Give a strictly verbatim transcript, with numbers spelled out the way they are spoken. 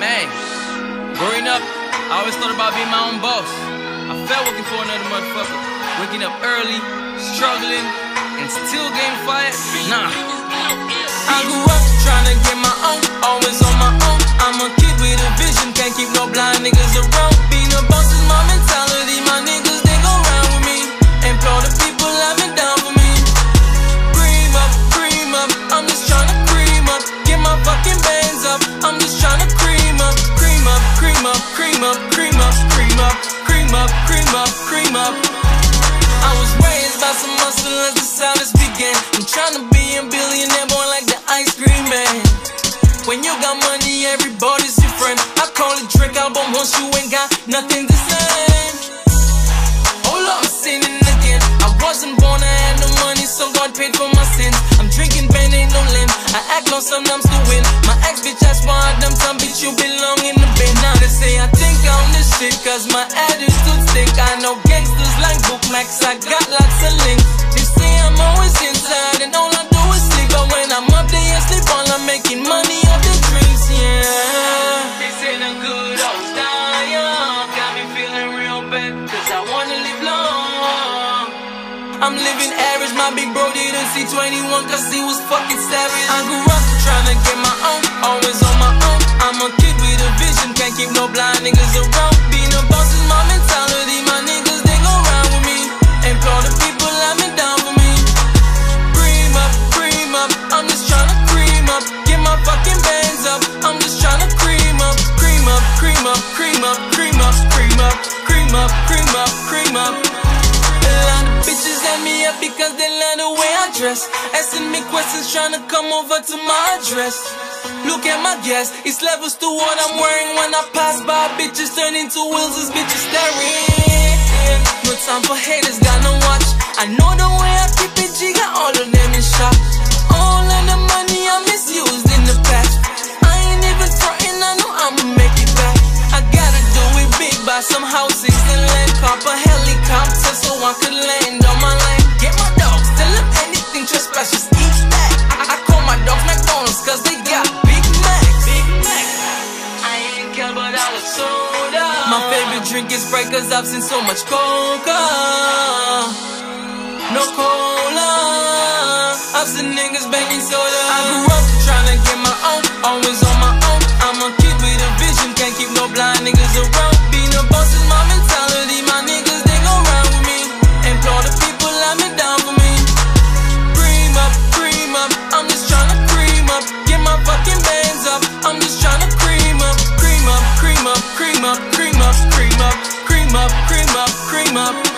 man. Growing up, I always thought about being my own boss. I felt working for another motherfucker. Waking up early, struggling, and still getting fired? Nah. I grew up trying to get my own, always on my own. I'm a kid with a vision, can't keep no blind niggas around. Being a boss is my mentality, my niggas, they go round with me. Employ the people I've been down for me. Cream up, cream up, I'm just trying to cream up. Get my fucking bands up, I'm just trying to cream up. Cream up, cream up, cream up, cream up, cream up, cream up, cream up, cream up. I was raised by some hustlers, that's how this began. I'm trying to be a billionaire, boy, like the ice cream man. When you got money, everybody's your friend. I call it Drake album, once you ain't got nothing to say. All I'm sinning again. I wasn't born, I had no money, so God paid for my sins. I'm drinking, Ben ain't no limb. I act lost sometimes to win. My ex bitch, that's why I dumb time, bitch, you belong in the bin. Now they say I think I'm this shit, cause my attitude's thick. I know gangsters like book max, I got lots of links. They say I'm always inside and all I do is sleep. But when I'm up there, I sleep, all I'm making money. I'm living average, my big bro didn't see twenty-one cause he was fucking savage. I grew up trying to get my own, always on my own. I'm a kid with a vision, can't keep no blind niggas around. Being a boss is my mentality, my niggas, they go round with me. Employ the people I've been down for me. Cream up, cream up, I'm just trying to cream up. Get my fucking bands up, I'm just trying to cream up. Cream up, cream up, cream up, cream up, cream up, cream up, cream up, cream up. Bitches at me up because they love the way I dress. Asking me questions, trying to come over to my address. Look at my gas, it's levels to what I'm wearing. When I pass by, bitches turn into wheels, this bitch is staring. No time for haters, got no watch. I know the way I keep it, G got all of them in shock. All of the money I misused in the past, I ain't even frontin', I know I'ma make it back. I gotta do it big, buy some houses and land, cop a helicopter so I could land on my lane. Get my dogs, tell them anything, trespass, just eat that. I, I call my dogs McDonald's cause they got Big Macs. Big Mac. I ain't care but I was sold up. My favorite drink is Sprite cause I've seen so much coca. No cola, I've seen niggas banging soda. I grew up trying to get my own, always on my own. I'm a kid with a vision, can't keep no blind niggas around. Being a boss is my mentality, my niggas they go round with me. Employ the people I've been down for me. Cream up, cream up, I'm just trying to cream up. Get my fucking bands up, I'm just trying to cream up. Cream up, cream up, cream up, cream up, cream up, cream up, cream up, cream up.